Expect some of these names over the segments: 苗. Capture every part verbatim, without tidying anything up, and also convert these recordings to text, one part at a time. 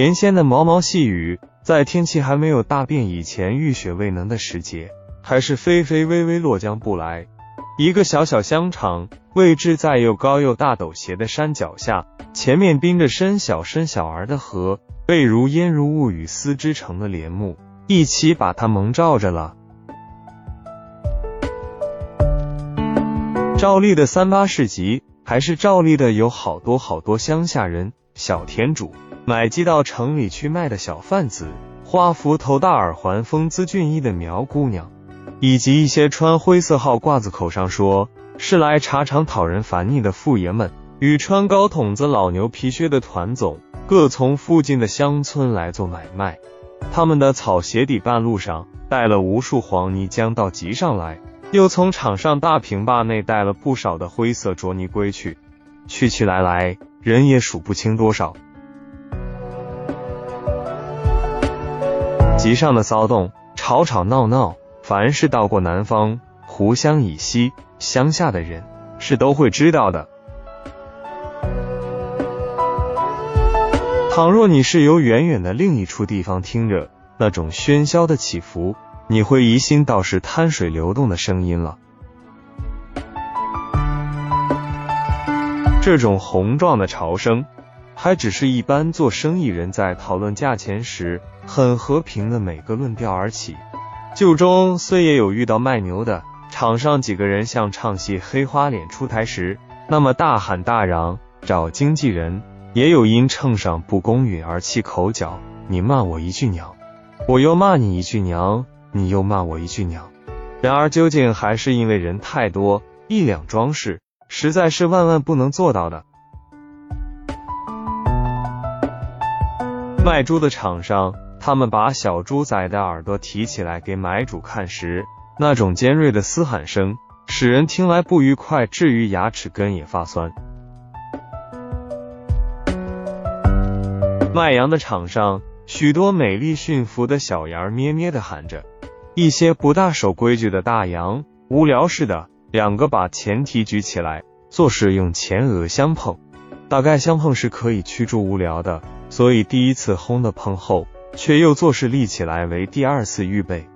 莲仙的毛毛细雨，在天气还没有大变以前，浴雪未能的时节，还是霏霏微微落将不来。一个小小香厂，位置在又高又大陡斜的山脚下，前面冰着深小深小儿的河，被如烟如雾与丝织成的帘幕，一起把它蒙罩着了。照例的三八市集，还是照例的有好多好多乡下人、小田主，买鸡到城里去卖的小贩子，花服头大耳环风姿俊逸的苗姑娘，以及一些穿灰色号褂子口上说是来茶厂讨人烦腻的富爷们，与穿高筒子老牛皮靴的团总，各从附近的乡村来做买卖。他们的草鞋底半路上带了无数黄泥浆到集上来，又从场上大平坝内带了不少的灰色浊泥归去，去去来来，人也数不清多少。集上的骚动，吵吵闹闹，凡是到过南方、湖湘以西、乡下的人是都会知道的。倘若你是由远远的另一处地方听着那种喧嚣的起伏，你会疑心到是滩水流动的声音了。这种洪壮的潮声，还只是一般做生意人在讨论价钱时很和平的每个论调而起。旧中虽也有遇到卖牛的，场上几个人像唱戏黑花脸出台时那么大喊大嚷找经纪人，也有因秤上不公允而气口角，你骂我一句鸟，我又骂你一句娘，你又骂我一句鸟。然而究竟还是因为人太多，一两桩事实在是万万不能做到的。卖猪的场上，他们把小猪仔的耳朵提起来给买主看时，那种尖锐的嘶喊声使人听来不愉快，至于牙齿根也发酸。卖羊的场上，许多美丽驯服的小羊咩咩地喊着，一些不大守规矩的大羊无聊似的两个把前蹄举起来，做事用前额相碰，大概相碰是可以驱逐无聊的，所以第一次轰的碰后却又做事立起来为第二次预备。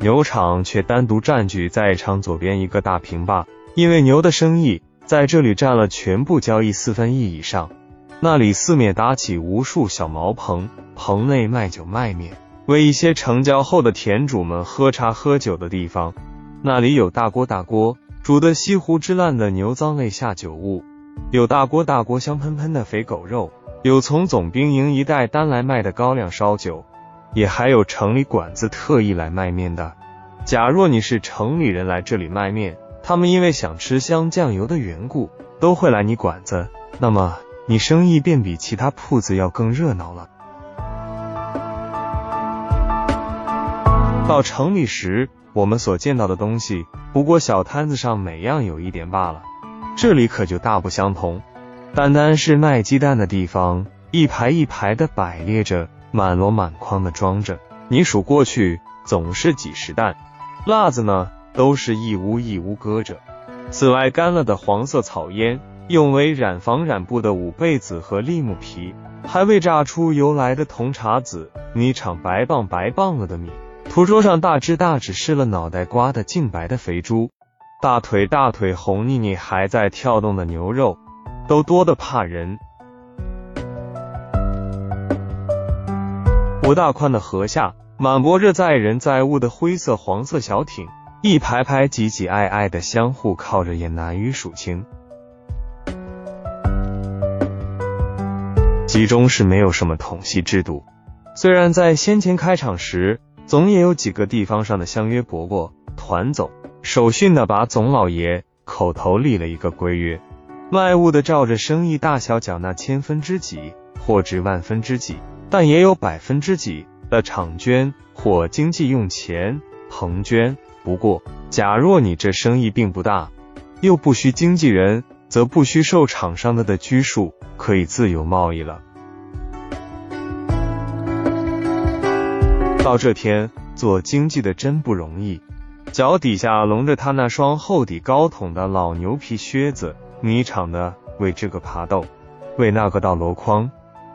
牛场却单独占据在场左边一个大平坝，因为牛的生意在这里占了全部交易四分一以上。那里四面搭起无数小茅棚，棚内卖酒卖面，为一些成交后的田主们喝茶喝酒的地方。那里有大锅大锅煮得稀糊之烂的牛脏类下酒物，有大锅大锅香喷喷的肥狗肉，有从总兵营一带单来卖的高粱烧酒，也还有城里馆子特意来卖面的。假若你是城里人来这里卖面，他们因为想吃香酱油的缘故都会来你馆子，那么你生意便比其他铺子要更热闹了。到城里时，我们所见到的东西不过小摊子上每样有一点罢了，这里可就大不相同。单单是卖鸡蛋的地方，一排一排的摆列着，满箩满筐的装着，你数过去总是几十担。辣子呢，都是一屋一屋搁着。此外，干了的黄色草烟，用为染房染布的五倍子和栗木皮，还未榨出由来的铜茶子，泥厂白棒白棒了的米，屠桌上大只大只湿了脑袋瓜的净白的肥猪，大腿大腿红腻腻还在跳动的牛肉，都多得怕人。不大宽的河下，满泊着载人载物的灰色黄色小艇，一排排挤挤爱爱的相互靠着，也难于数清。集中是没有什么统系制度，虽然在先前开场时总也有几个地方上的相约伯伯、团总守训的把总老爷口头立了一个规约，卖物的照着生意大小缴纳千分之几或值万分之几，但也有百分之几的场捐或经济用钱、棚捐。不过假若你这生意并不大，又不需经纪人，则不需受场上的的拘束，可以自由贸易了。到这天，做经济的真不容易。脚底下笼着他那双厚底高筒的老牛皮靴子，泥厂的为这个耙豆，为那个倒箩筐，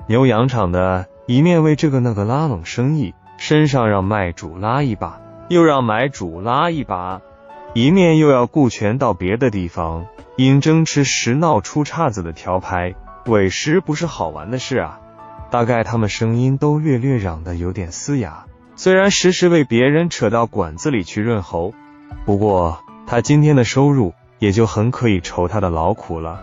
牛羊场的一面为这个那个拉拢生意，身上让卖主拉一把，又让买主拉一把，一面又要顾全到别的地方，因争吃时闹出岔子的条牌，委实不是好玩的事啊。大概他们声音都略略嚷得有点嘶哑，虽然时时为别人扯到管子里去润喉，不过他今天的收入也就很可以酬他的劳苦了。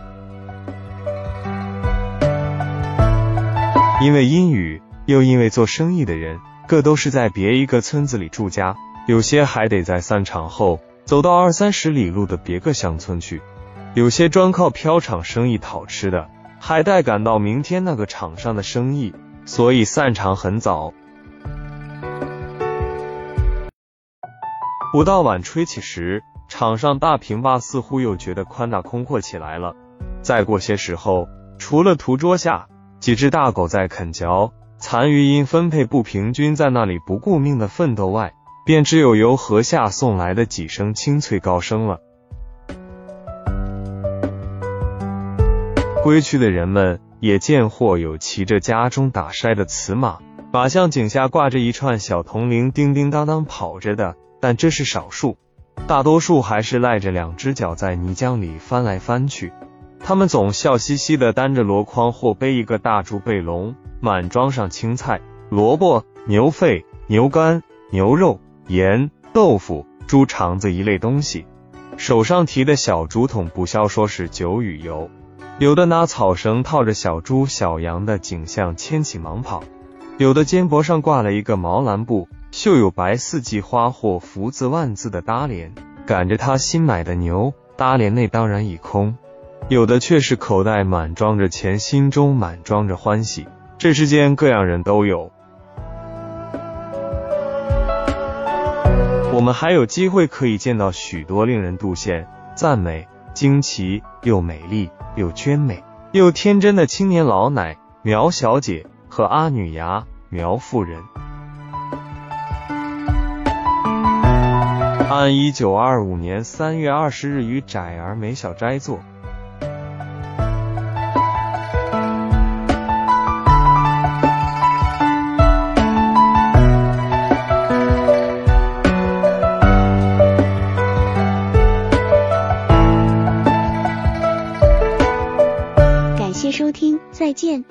因为阴雨，又因为做生意的人各都是在别一个村子里住家，有些还得在散场后走到二三十里路的别个乡村去，有些专靠飘场生意讨吃的，还待赶到明天那个场上的生意，所以散场很早。不到晚吹起时，场上大平坝似乎又觉得宽大空阔起来了。再过些时候，除了屠桌下几只大狗在啃嚼，残余因分配不平均在那里不顾命的奋斗外，便只有由河下送来的几声清脆高声了。归去的人们也见或有骑着家中打筛的瓷马，马像颈下挂着一串小铜铃，叮叮当当跑着的，但这是少数，大多数还是赖着两只脚在泥浆里翻来翻去。他们总笑嘻嘻的担着箩筐，或背一个大竹背笼，满装上青菜、萝卜、牛肺、牛肝、牛肉、盐、豆腐、猪肠子一类东西，手上提的小竹筒不消说是酒与油，有的拿草绳套着小猪小羊的颈项牵起忙跑，有的肩膊上挂了一个毛蓝布，绣有白四季花或福字万字的搭帘，赶着他新买的牛，搭帘内当然已空，有的却是口袋满装着钱，心中满装着欢喜，这世间各样人都有。我们还有机会可以见到许多令人妒羡、赞美、惊奇又美丽又娟美又天真的青年老奶、苗小姐和阿女牙、苗妇人。按一九二五年三月二十日于窄而梅小斋作。感谢收听，再见。